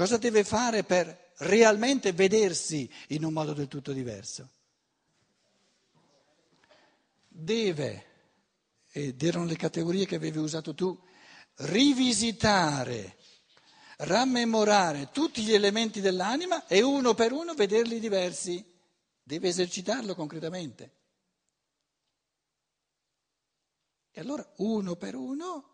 Cosa deve fare per realmente vedersi in un modo del tutto diverso? Deve, ed erano le categorie che avevi usato tu, rivisitare, rammemorare tutti gli elementi dell'anima e uno per uno vederli diversi. Deve esercitarlo concretamente. E allora uno per uno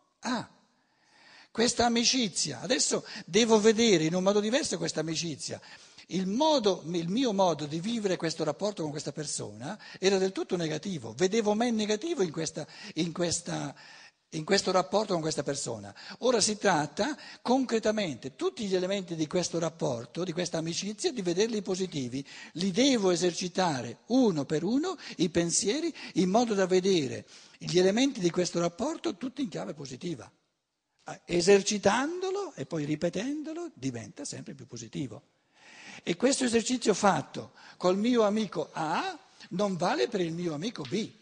questa amicizia. Adesso devo vedere in un modo diverso questa amicizia. Il mio modo di vivere questo rapporto con questa persona era del tutto negativo, vedevo me negativo in questo rapporto con questa persona. Ora si tratta concretamente tutti gli elementi di questo rapporto, di questa amicizia, di vederli positivi. Li devo esercitare uno per uno, i pensieri, in modo da vedere gli elementi di questo rapporto tutti in chiave positiva. Esercitandolo e poi ripetendolo diventa sempre più positivo. E questo esercizio fatto col mio amico A non vale per il mio amico B.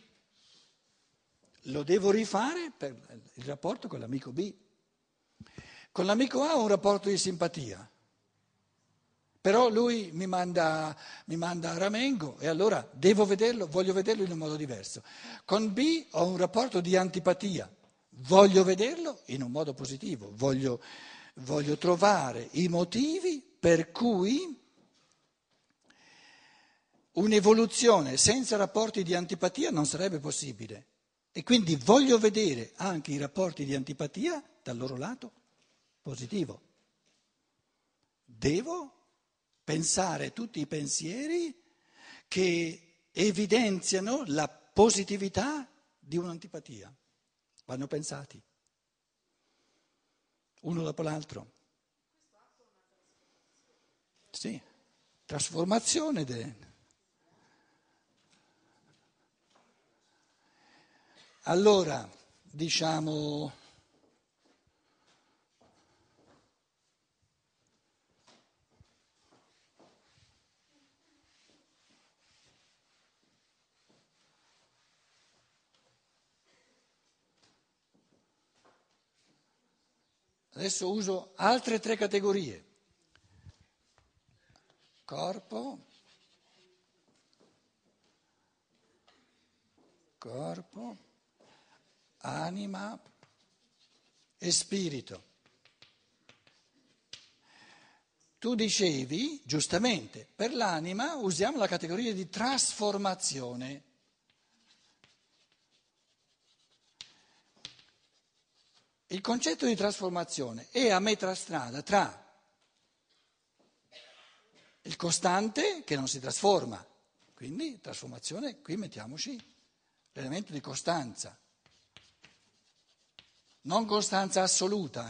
Lo devo rifare per il rapporto con l'amico B. Con l'amico A ho un rapporto di simpatia, però lui mi manda a Ramengo e allora devo vederlo, voglio vederlo in un modo diverso. Con B ho un rapporto di antipatia, voglio vederlo in un modo positivo, voglio trovare i motivi per cui un'evoluzione senza rapporti di antipatia non sarebbe possibile. E quindi voglio vedere anche i rapporti di antipatia dal loro lato positivo. Devo pensare tutti i pensieri che evidenziano la positività di un'antipatia. Vanno pensati, uno dopo l'altro. Sì, trasformazione. Allora, diciamo, adesso uso altre tre categorie. Corpo, anima e spirito. Tu dicevi, giustamente, per l'anima usiamo la categoria di trasformazione. Il concetto di trasformazione è a metà strada tra il costante che non si trasforma, quindi trasformazione, qui mettiamoci l'elemento di costanza. Non costanza assoluta,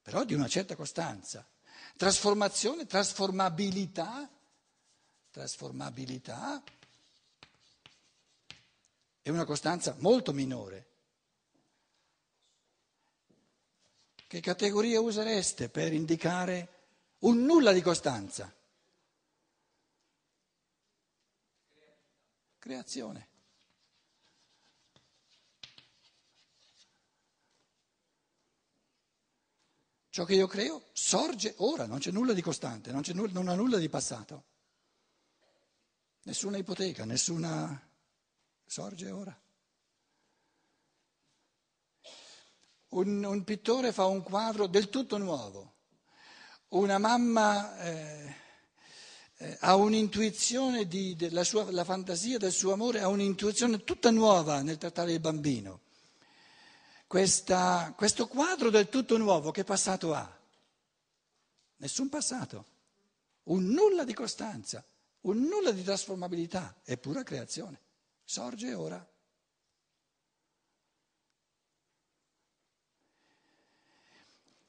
però di una certa costanza. Trasformazione, trasformabilità è una costanza molto minore. Che categoria usereste per indicare un nulla di costanza? Creazione. Ciò che io creo sorge ora, non c'è nulla di costante, non ha nulla di passato. Nessuna ipoteca, nessuna... sorge ora. Un pittore fa un quadro del tutto nuovo. Una mamma ha un'intuizione, la fantasia del suo amore ha un'intuizione tutta nuova nel trattare il bambino. Questo quadro del tutto nuovo che passato ha? Nessun passato, un nulla di costanza, un nulla di trasformabilità, è pura creazione, sorge ora.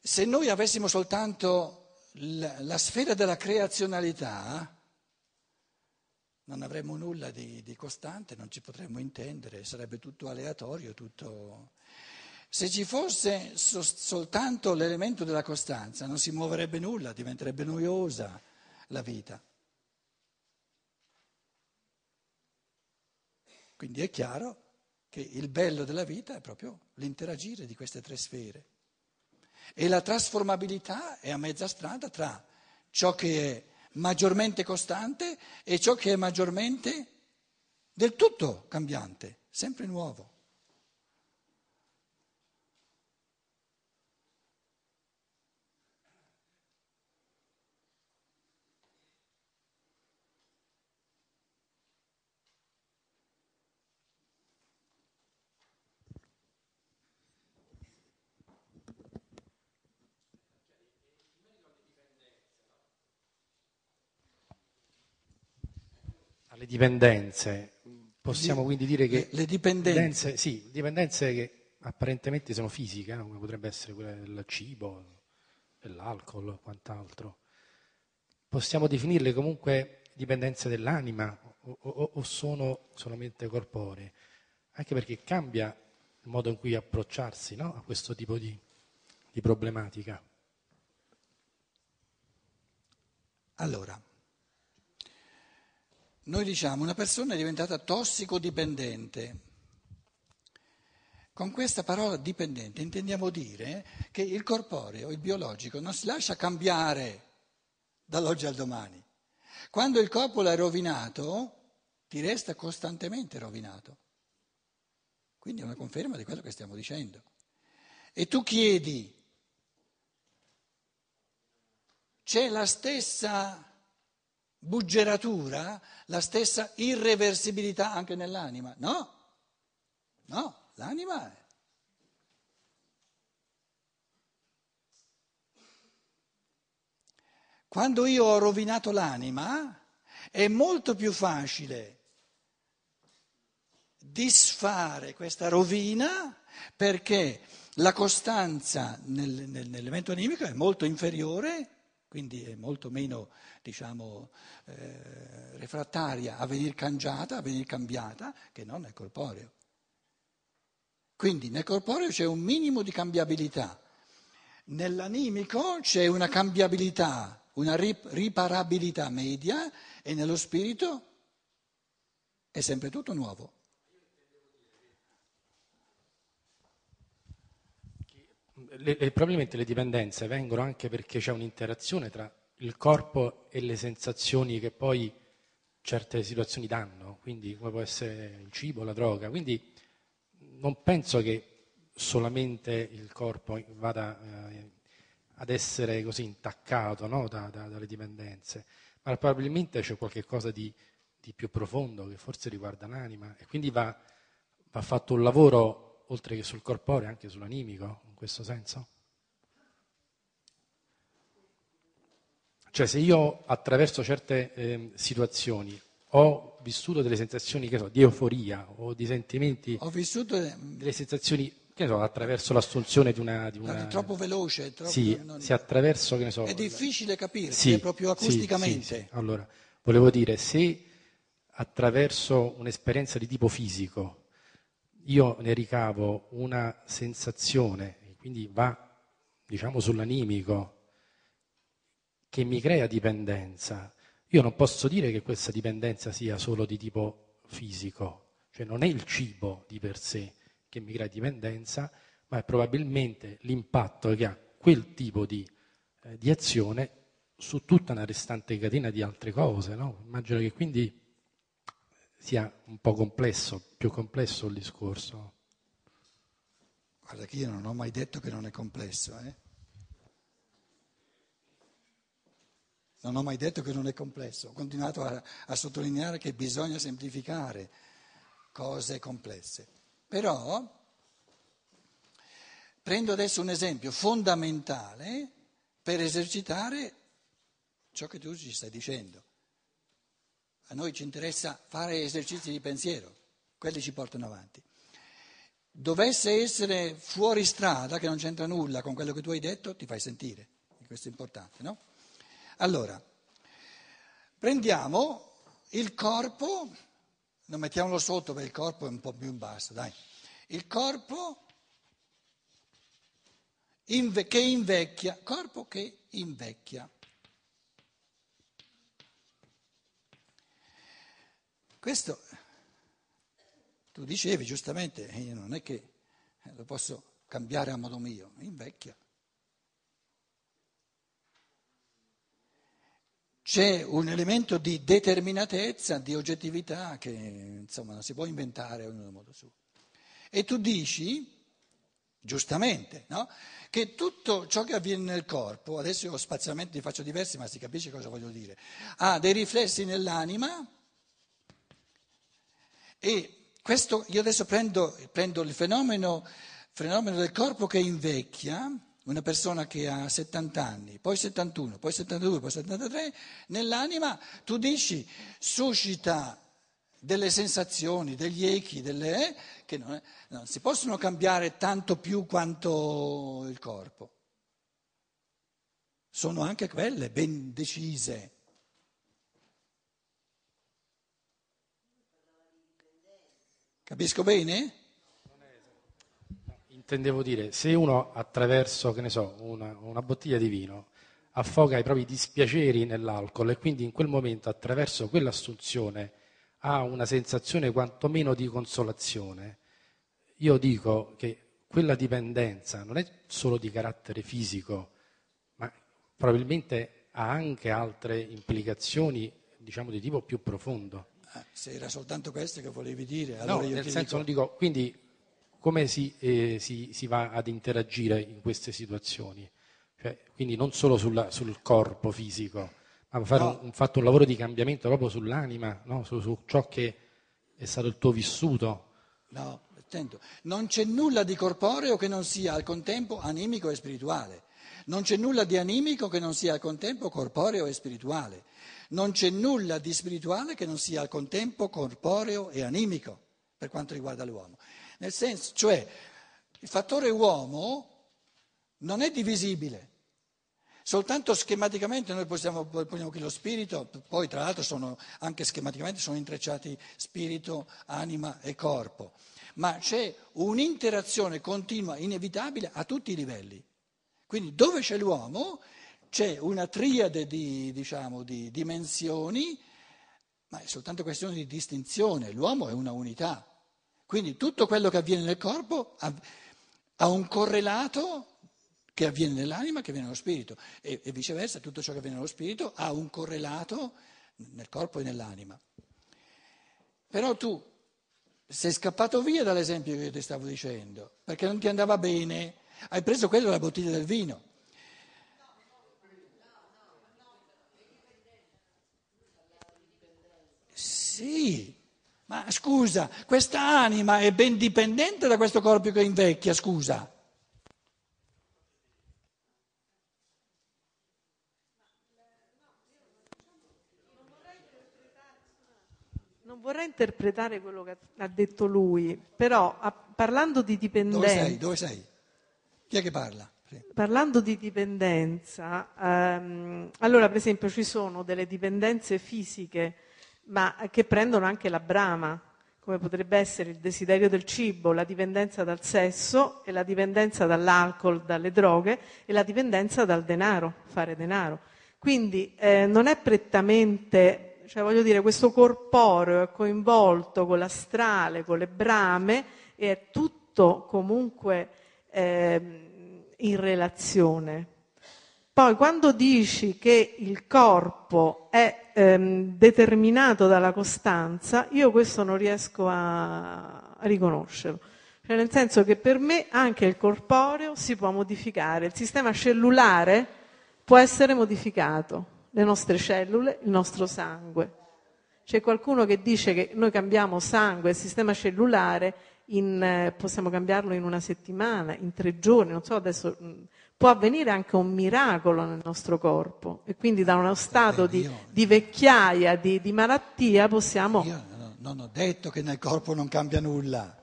Se noi avessimo soltanto la sfera della creazionalità non avremmo nulla di costante, non ci potremmo intendere, sarebbe tutto aleatorio, tutto... Se ci fosse soltanto l'elemento della costanza non si muoverebbe nulla, diventerebbe noiosa la vita. Quindi è chiaro che il bello della vita è proprio l'interagire di queste tre sfere. E la trasformabilità è a mezza strada tra ciò che è maggiormente costante e ciò che è maggiormente del tutto cambiante, sempre nuovo. Le dipendenze, possiamo quindi dire che le dipendenze, sì, dipendenze che apparentemente sono fisiche, no? Come potrebbe essere quella del cibo, dell'alcol o quant'altro, possiamo definirle comunque dipendenze dell'anima o sono solamente corporee, anche perché cambia il modo in cui approcciarsi, no? A questo tipo di problematica. Allora, noi diciamo una persona è diventata tossicodipendente. Con questa parola dipendente intendiamo dire che il corporeo, il biologico, non si lascia cambiare dall'oggi al domani. Quando il corpo è rovinato, ti resta costantemente rovinato. Quindi è una conferma di quello che stiamo dicendo. E tu chiedi, c'è la stessa buggeratura, la stessa irreversibilità anche nell'anima? No, no, l'anima è. Quando io ho rovinato l'anima è molto più facile disfare questa rovina perché la costanza nell'evento animico è molto inferiore. Quindi è molto meno, diciamo, refrattaria a venir cangiata, a venir cambiata, che non nel corporeo. Quindi nel corporeo c'è un minimo di cambiabilità, nell'animico c'è una cambiabilità, una riparabilità media e nello spirito è sempre tutto nuovo. Probabilmente le dipendenze vengono anche perché c'è un'interazione tra il corpo e le sensazioni che poi certe situazioni danno, quindi come può essere il cibo, la droga, quindi non penso che solamente il corpo vada ad essere così intaccato, no? dalle dipendenze, ma probabilmente c'è qualche cosa di più profondo che forse riguarda l'anima e quindi va fatto un lavoro oltre che sul corporeo, anche sull'animico, in questo senso? Cioè, se io attraverso certe situazioni ho vissuto delle sensazioni, che so, di euforia o di sentimenti, ho vissuto delle sensazioni, che so, attraverso l'assunzione di una... È troppo veloce, è troppo... Sì, non... se attraverso, che ne so... È difficile capirsi, sì, proprio acusticamente. Sì. Allora, volevo dire, se attraverso un'esperienza di tipo fisico io ne ricavo una sensazione, quindi va, diciamo, sull'animico, che mi crea dipendenza. Io non posso dire che questa dipendenza sia solo di tipo fisico, cioè non è il cibo di per sé che mi crea dipendenza, ma è probabilmente l'impatto che ha quel tipo di azione su tutta una restante catena di altre cose, no? Immagino che quindi sia un po' complesso, più complesso il discorso. Guarda che io non ho mai detto che non è complesso, eh? Non ho mai detto che non è complesso, ho continuato a sottolineare che bisogna semplificare cose complesse. Però prendo adesso un esempio fondamentale per esercitare ciò che tu ci stai dicendo. A noi ci interessa fare esercizi di pensiero, quelli ci portano avanti. Dovesse essere fuori strada, che non c'entra nulla con quello che tu hai detto, ti fai sentire, questo è importante, no? Allora, prendiamo il corpo, non mettiamolo sotto perché il corpo è un po' più in basso, dai. Il corpo che invecchia, corpo che invecchia. Questo, tu dicevi giustamente, io non è che lo posso cambiare a modo mio, invecchia, c'è un elemento di determinatezza, di oggettività che insomma non si può inventare ognuno a modo suo. E tu dici, giustamente, no? Che tutto ciò che avviene nel corpo, adesso io spazialmente li faccio diversi ma si capisce cosa voglio dire, ha dei riflessi nell'anima e questo, io adesso prendo il fenomeno del corpo che invecchia, una persona che ha 70 anni, poi 71, poi 72, poi 73, nell'anima tu dici suscita delle sensazioni, degli echi, che non si possono cambiare tanto più quanto il corpo. Sono anche quelle ben decise. Capisco bene? Intendevo dire, se uno attraverso, che ne so, una bottiglia di vino affoga i propri dispiaceri nell'alcol e quindi in quel momento attraverso quell'assunzione ha una sensazione quantomeno di consolazione, io dico che quella dipendenza non è solo di carattere fisico, ma probabilmente ha anche altre implicazioni, diciamo, di tipo più profondo. Se era soltanto questo che volevi dire, allora no, io nel senso non dico, quindi come si va ad interagire in queste situazioni? Cioè, quindi non solo sul corpo fisico, fare no. fatto un lavoro di cambiamento proprio sull'anima, no? su ciò che è stato il tuo vissuto. No, attento, non c'è nulla di corporeo che non sia al contempo animico e spirituale, non c'è nulla di animico che non sia al contempo corporeo e spirituale, non c'è nulla di spirituale che non sia al contempo corporeo e animico per quanto riguarda l'uomo. Nel senso, cioè, il fattore uomo non è divisibile. Soltanto schematicamente noi poniamo che lo spirito, poi tra l'altro anche schematicamente sono intrecciati spirito, anima e corpo, ma c'è un'interazione continua, inevitabile a tutti i livelli. Quindi dove c'è l'uomo c'è una triade di dimensioni, ma è soltanto questione di distinzione, l'uomo è una unità. Quindi tutto quello che avviene nel corpo ha un correlato che avviene nell'anima, che avviene nello spirito, e viceversa, tutto ciò che avviene nello spirito ha un correlato nel corpo e nell'anima. Però tu sei scappato via dall'esempio che io ti stavo dicendo, perché non ti andava bene, hai preso quello della bottiglia del vino. Sì, ma scusa, questa anima è ben dipendente da questo corpo che invecchia, scusa. Vorrei interpretare quello che ha detto lui, però parlando di dipendenza... Dove sei? Chi è che parla? Sì. Parlando di dipendenza, allora per esempio ci sono delle dipendenze fisiche, ma che prendono anche la brama, come potrebbe essere il desiderio del cibo, la dipendenza dal sesso, e la dipendenza dall'alcol, dalle droghe, e la dipendenza dal denaro, fare denaro. Quindi non è prettamente... Cioè voglio dire, questo corporeo è coinvolto con l'astrale, con le brame, e è tutto comunque in relazione. Poi quando dici che il corpo è determinato dalla costanza, io questo non riesco a riconoscerlo. Cioè nel senso che per me anche il corporeo si può modificare, il sistema cellulare può essere modificato. Le nostre cellule, il nostro sangue. C'è qualcuno che dice che noi cambiamo sangue, il sistema cellulare, possiamo cambiarlo in una settimana, in 3 giorni, non so adesso, può avvenire anche un miracolo nel nostro corpo e quindi da uno stato di vecchiaia, di malattia possiamo... Io non ho detto che nel corpo non cambia nulla.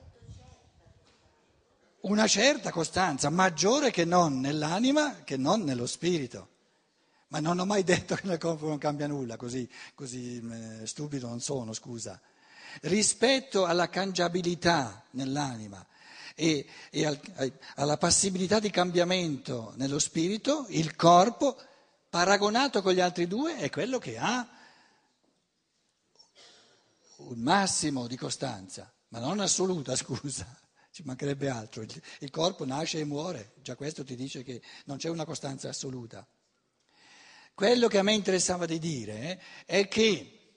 Una certa costanza, maggiore che non nell'anima, che non nello spirito. Ma non ho mai detto che nel corpo non cambia nulla, così stupido non sono, scusa. Rispetto alla cangiabilità nell'anima e alla passibilità di cambiamento nello spirito, il corpo, paragonato con gli altri due, è quello che ha un massimo di costanza, ma non assoluta, scusa. Ci mancherebbe altro. Il corpo nasce e muore, già questo ti dice che non c'è una costanza assoluta. Quello che a me interessava di dire è che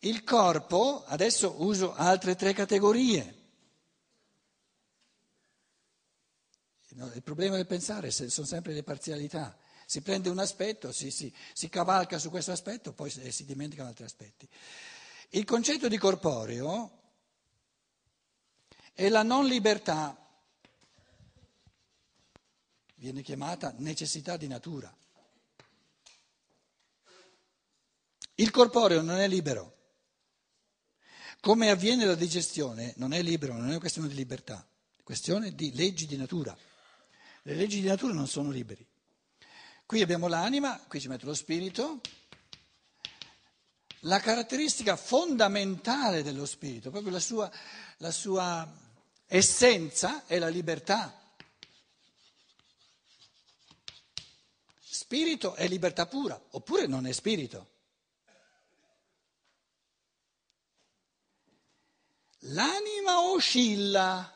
il corpo, adesso uso altre 3 categorie. Il problema del pensare sono sempre le parzialità. Si prende un aspetto, si cavalca su questo aspetto, poi si dimenticano altri aspetti. Il concetto di corporeo è la non libertà, viene chiamata necessità di natura. Il corporeo non è libero. Come avviene la digestione non è libero, non è una questione di libertà, è questione di leggi di natura. Le leggi di natura non sono liberi. Qui abbiamo l'anima, qui ci metto lo spirito. La caratteristica fondamentale dello spirito, proprio la sua essenza, è la libertà. Spirito è libertà pura, oppure non è spirito. L'anima oscilla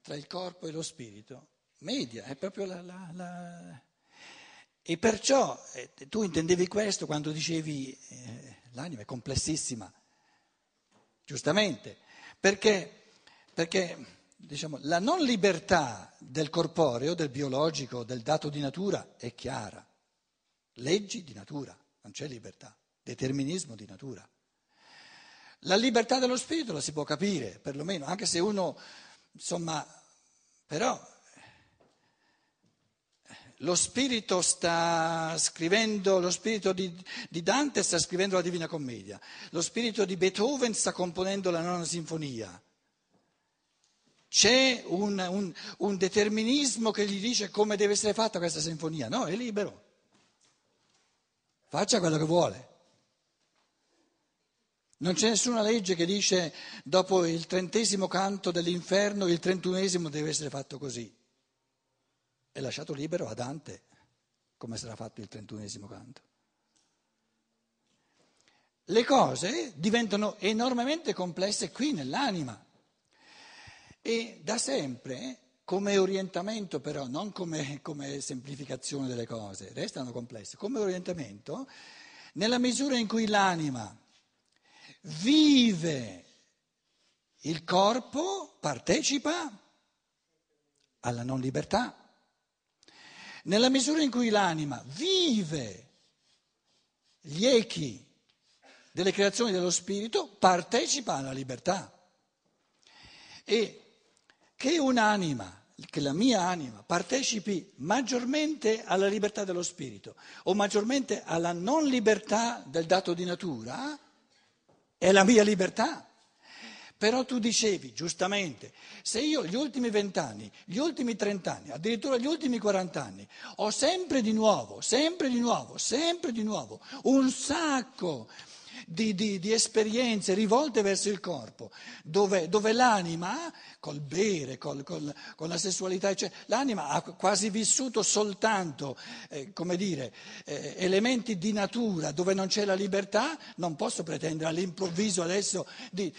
tra il corpo e lo spirito, media, è proprio la... E perciò tu intendevi questo quando dicevi l'anima è complessissima, giustamente, perché diciamo, la non libertà del corporeo, del biologico, del dato di natura è chiara, leggi di natura, non c'è libertà, determinismo di natura. La libertà dello spirito la si può capire, perlomeno, anche se uno, insomma, però lo spirito sta scrivendo, lo spirito di Dante sta scrivendo la Divina Commedia, lo spirito di Beethoven sta componendo la Nona Sinfonia. C'è un determinismo che gli dice come deve essere fatta questa sinfonia, no, è libero, faccia quello che vuole. Non c'è nessuna legge che dice dopo il 30° canto dell'Inferno il 31° deve essere fatto così. È lasciato libero a Dante come sarà fatto il 31° canto. Le cose diventano enormemente complesse qui nell'anima e da sempre come orientamento però, non come semplificazione delle cose, restano complesse, come orientamento nella misura in cui l'anima vive il corpo, partecipa alla non libertà. Nella misura in cui l'anima vive gli echi delle creazioni dello spirito, partecipa alla libertà. E che un'anima, che la mia anima, partecipi maggiormente alla libertà dello spirito o maggiormente alla non libertà del dato di natura, è la mia libertà. Però tu dicevi, giustamente, se io gli ultimi 20 anni, gli ultimi 30 anni, addirittura gli ultimi 40 anni, ho sempre di nuovo, un sacco di esperienze rivolte verso il corpo, dove l'anima, col bere, con la sessualità, eccetera, l'anima ha quasi vissuto soltanto, elementi di natura dove non c'è la libertà, non posso pretendere all'improvviso adesso di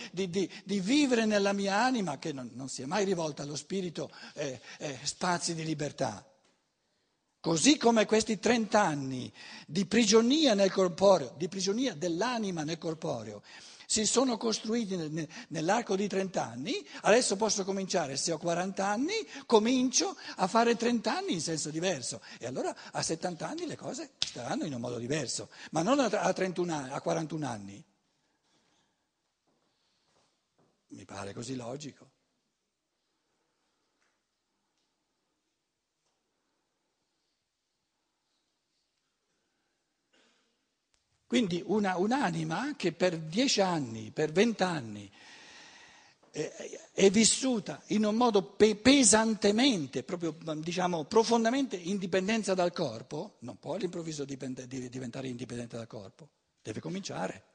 vivere nella mia anima, che non si è mai rivolta allo spirito, spazi di libertà. Così come questi 30 anni di prigionia nel corporeo, di prigionia dell'anima nel corporeo, si sono costruiti nell'arco di 30 anni, adesso posso cominciare, se ho 40 anni, comincio a fare 30 anni in senso diverso. E allora a 70 anni le cose staranno in un modo diverso, ma non a 31, a 41 anni. Mi pare così logico. Quindi un'anima che per 10 anni, per 20 anni è vissuta in un modo pesantemente, proprio diciamo profondamente indipendenza dal corpo, non può all'improvviso diventare indipendente dal corpo, deve cominciare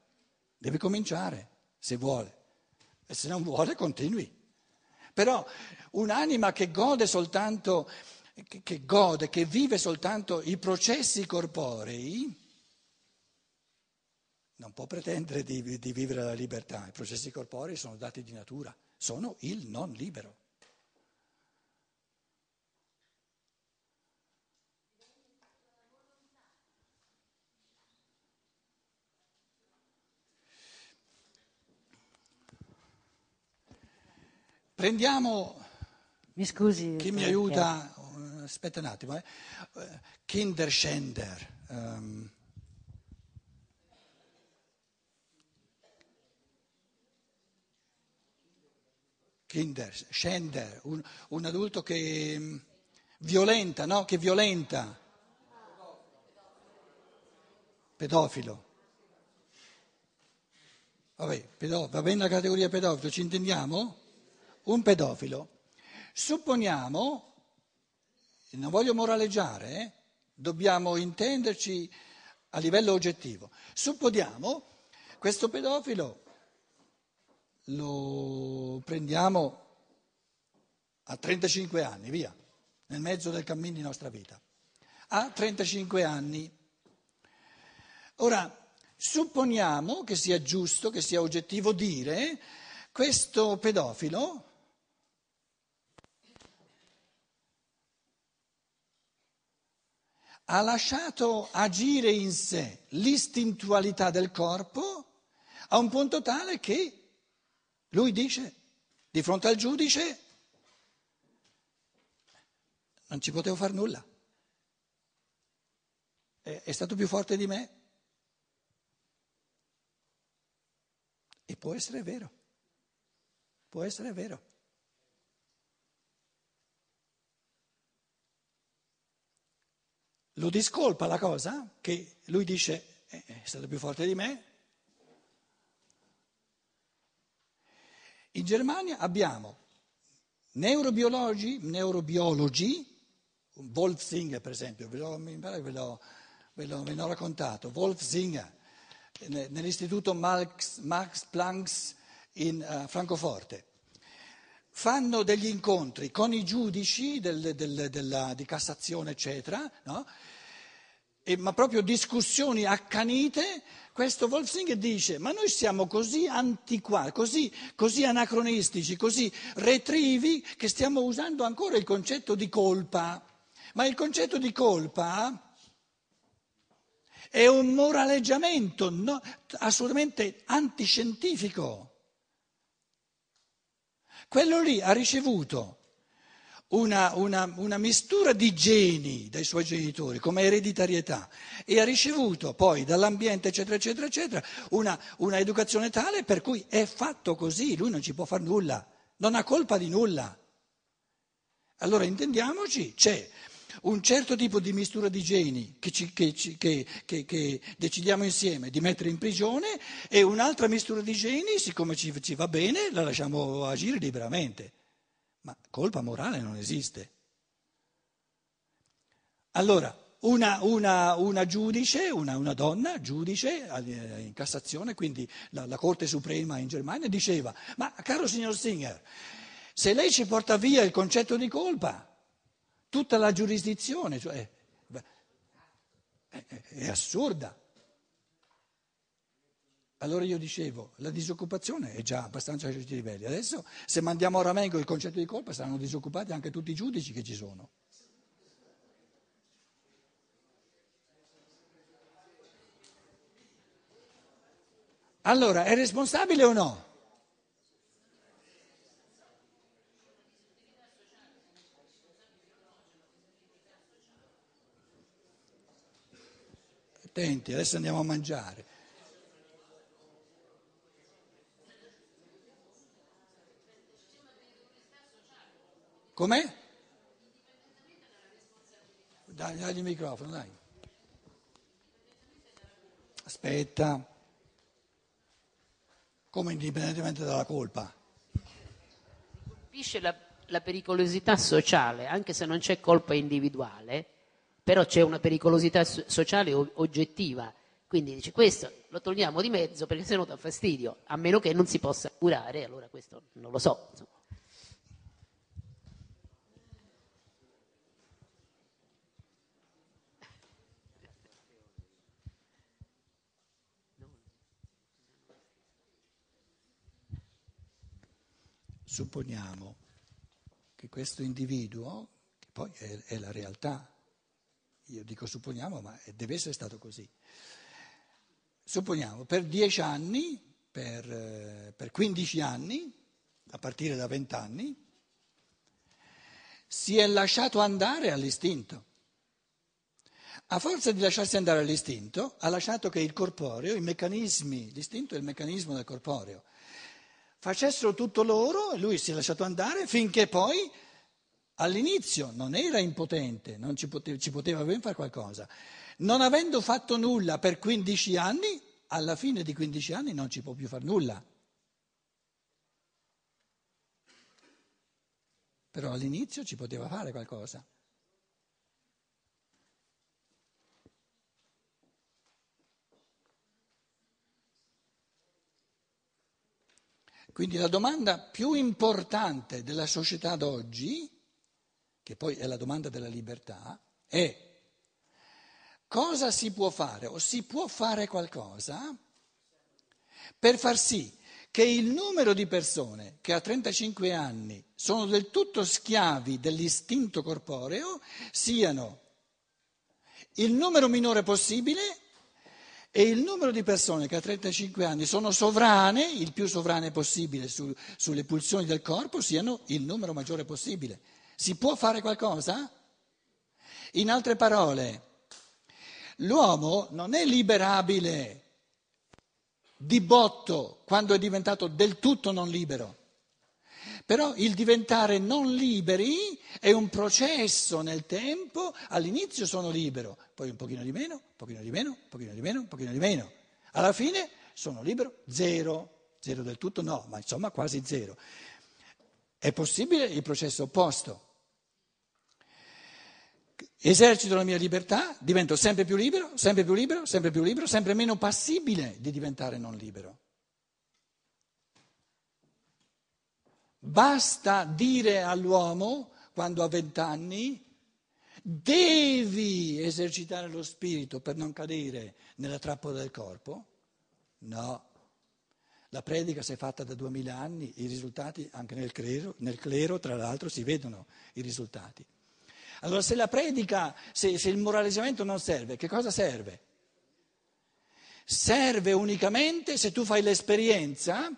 se vuole, e se non vuole continui. Però un'anima che vive soltanto i processi corporei, non può pretendere di vivere la libertà, i processi corporei sono dati di natura, sono il non libero. Prendiamo, mi scusi, chi mi aiuta, aspetta un attimo, Kinderschänder, Kinderschänder, un adulto che violenta, no? Che violenta, pedofilo. Vabbè, va bene la categoria pedofilo, ci intendiamo? Un pedofilo. Supponiamo, non voglio moraleggiare, dobbiamo intenderci a livello oggettivo. Supponiamo questo pedofilo lo prendiamo a 35 anni, via, nel mezzo del cammino di nostra vita. A 35 anni. Ora, supponiamo che sia giusto, che sia oggettivo dire questo pedofilo ha lasciato agire in sé l'istintualità del corpo a un punto tale che lui dice di fronte al giudice non ci potevo far nulla, è stato più forte di me. E può essere vero, può essere vero. Lo discolpa la cosa che lui dice è stato più forte di me. In Germania abbiamo neurobiologi, Wolf Singer per esempio, ve l'ho raccontato, Wolf Singer, nell'istituto Max Planck in Francoforte. Fanno degli incontri con i giudici di Cassazione, eccetera, no? Ma proprio discussioni accanite. Questo Wolf Singer dice: ma noi siamo così antiquati, così anacronistici, così retrivi, che stiamo usando ancora il concetto di colpa. Ma il concetto di colpa è un moraleggiamento assolutamente antiscientifico. Quello lì ha ricevuto una mistura di geni dai suoi genitori come ereditarietà e ha ricevuto poi dall'ambiente, eccetera, eccetera, eccetera, una educazione tale per cui è fatto così, lui non ci può far nulla, non ha colpa di nulla. Allora intendiamoci, c'è un certo tipo di mistura di geni che decidiamo insieme di mettere in prigione e un'altra mistura di geni, siccome ci va bene, la lasciamo agire liberamente. Ma colpa morale non esiste. Allora, una giudice, una donna giudice in Cassazione, quindi la Corte Suprema in Germania, diceva: ma caro signor Singer, se lei ci porta via il concetto di colpa, tutta la giurisdizione, cioè, è assurda. Allora io dicevo, la disoccupazione è già abbastanza a certi livelli. Adesso se mandiamo a ramengo il concetto di colpa saranno disoccupati anche tutti i giudici che ci sono. Allora, è responsabile o no? Attenti, adesso andiamo a mangiare. Com'è? Dagli il microfono, dai. Aspetta. Come indipendentemente dalla colpa? Colpisce la pericolosità sociale, anche se non c'è colpa individuale. Però c'è una pericolosità sociale oggettiva, quindi dice questo lo togliamo di mezzo perché sennò dà fastidio, a meno che non si possa curare, allora questo non lo so. Supponiamo che questo individuo, che poi è la realtà, io dico supponiamo, ma deve essere stato così. Supponiamo per 10 anni, per 15 anni, a partire da 20 anni, si è lasciato andare all'istinto. A forza di lasciarsi andare all'istinto, ha lasciato che il corporeo, i meccanismi, l'istinto è il meccanismo del corporeo, facessero tutto loro e lui si è lasciato andare finché poi all'inizio non era impotente, non ci poteva ben fare qualcosa. Non avendo fatto nulla per 15 anni, alla fine di 15 anni non ci può più far nulla. Però all'inizio ci poteva fare qualcosa. Quindi la domanda più importante della società d'oggi, che poi è la domanda della libertà, è: cosa si può fare, o si può fare qualcosa per far sì che il numero di persone che a 35 anni sono del tutto schiavi dell'istinto corporeo siano il numero minore possibile e il numero di persone che a 35 anni sono sovrane, il più sovrane possibile sulle pulsioni del corpo, siano il numero maggiore possibile. Si può fare qualcosa? In altre parole, l'uomo non è liberabile di botto quando è diventato del tutto non libero, però il diventare non liberi è un processo nel tempo. All'inizio sono libero, poi un pochino di meno, un pochino di meno, un pochino di meno, un pochino di meno, alla fine sono libero zero del tutto no, ma insomma quasi zero. È possibile il processo opposto. Esercito la mia libertà, divento sempre più libero, sempre più libero, sempre più libero, sempre meno passibile di diventare non libero. Basta dire all'uomo, quando ha 20 anni, devi esercitare lo spirito per non cadere nella trappola del corpo? No. La predica si è fatta da 2000 anni, i risultati anche nel clero tra l'altro si vedono i risultati. Allora se la predica, se il moralizzamento non serve, che cosa serve? Serve unicamente se tu fai l'esperienza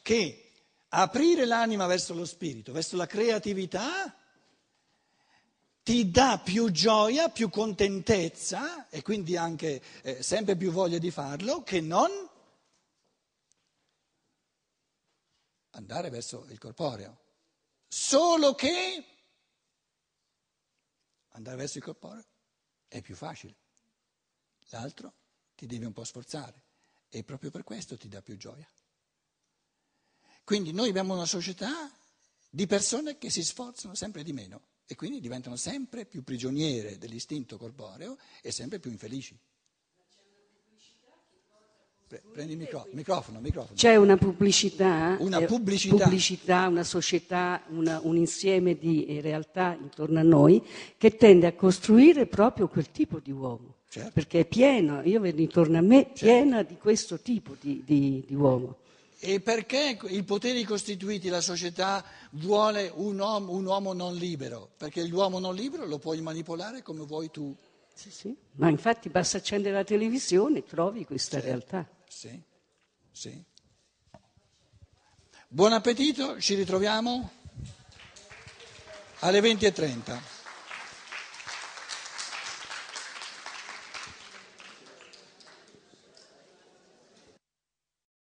che aprire l'anima verso lo spirito, verso la creatività, ti dà più gioia, più contentezza e quindi anche sempre più voglia di farlo, che non andare verso il corporeo. Solo che andare verso il corporeo è più facile, l'altro ti devi un po' sforzare e proprio per questo ti dà più gioia. Quindi noi abbiamo una società di persone che si sforzano sempre di meno e quindi diventano sempre più prigioniere dell'istinto corporeo e sempre più infelici. Prendi il microfono. C'è una pubblicità, una società, un insieme di realtà intorno a noi che tende a costruire proprio quel tipo di uomo, certo. Perché è pieno, io vedo intorno a me, certo, piena di questo tipo di uomo. E perché i poteri costituiti, la società, vuole un uomo non libero? Perché l'uomo non libero lo puoi manipolare come vuoi tu. Sì, sì. Ma infatti basta accendere la televisione e trovi questa, certo, realtà. Sì, sì. Buon appetito, ci ritroviamo alle 20:30.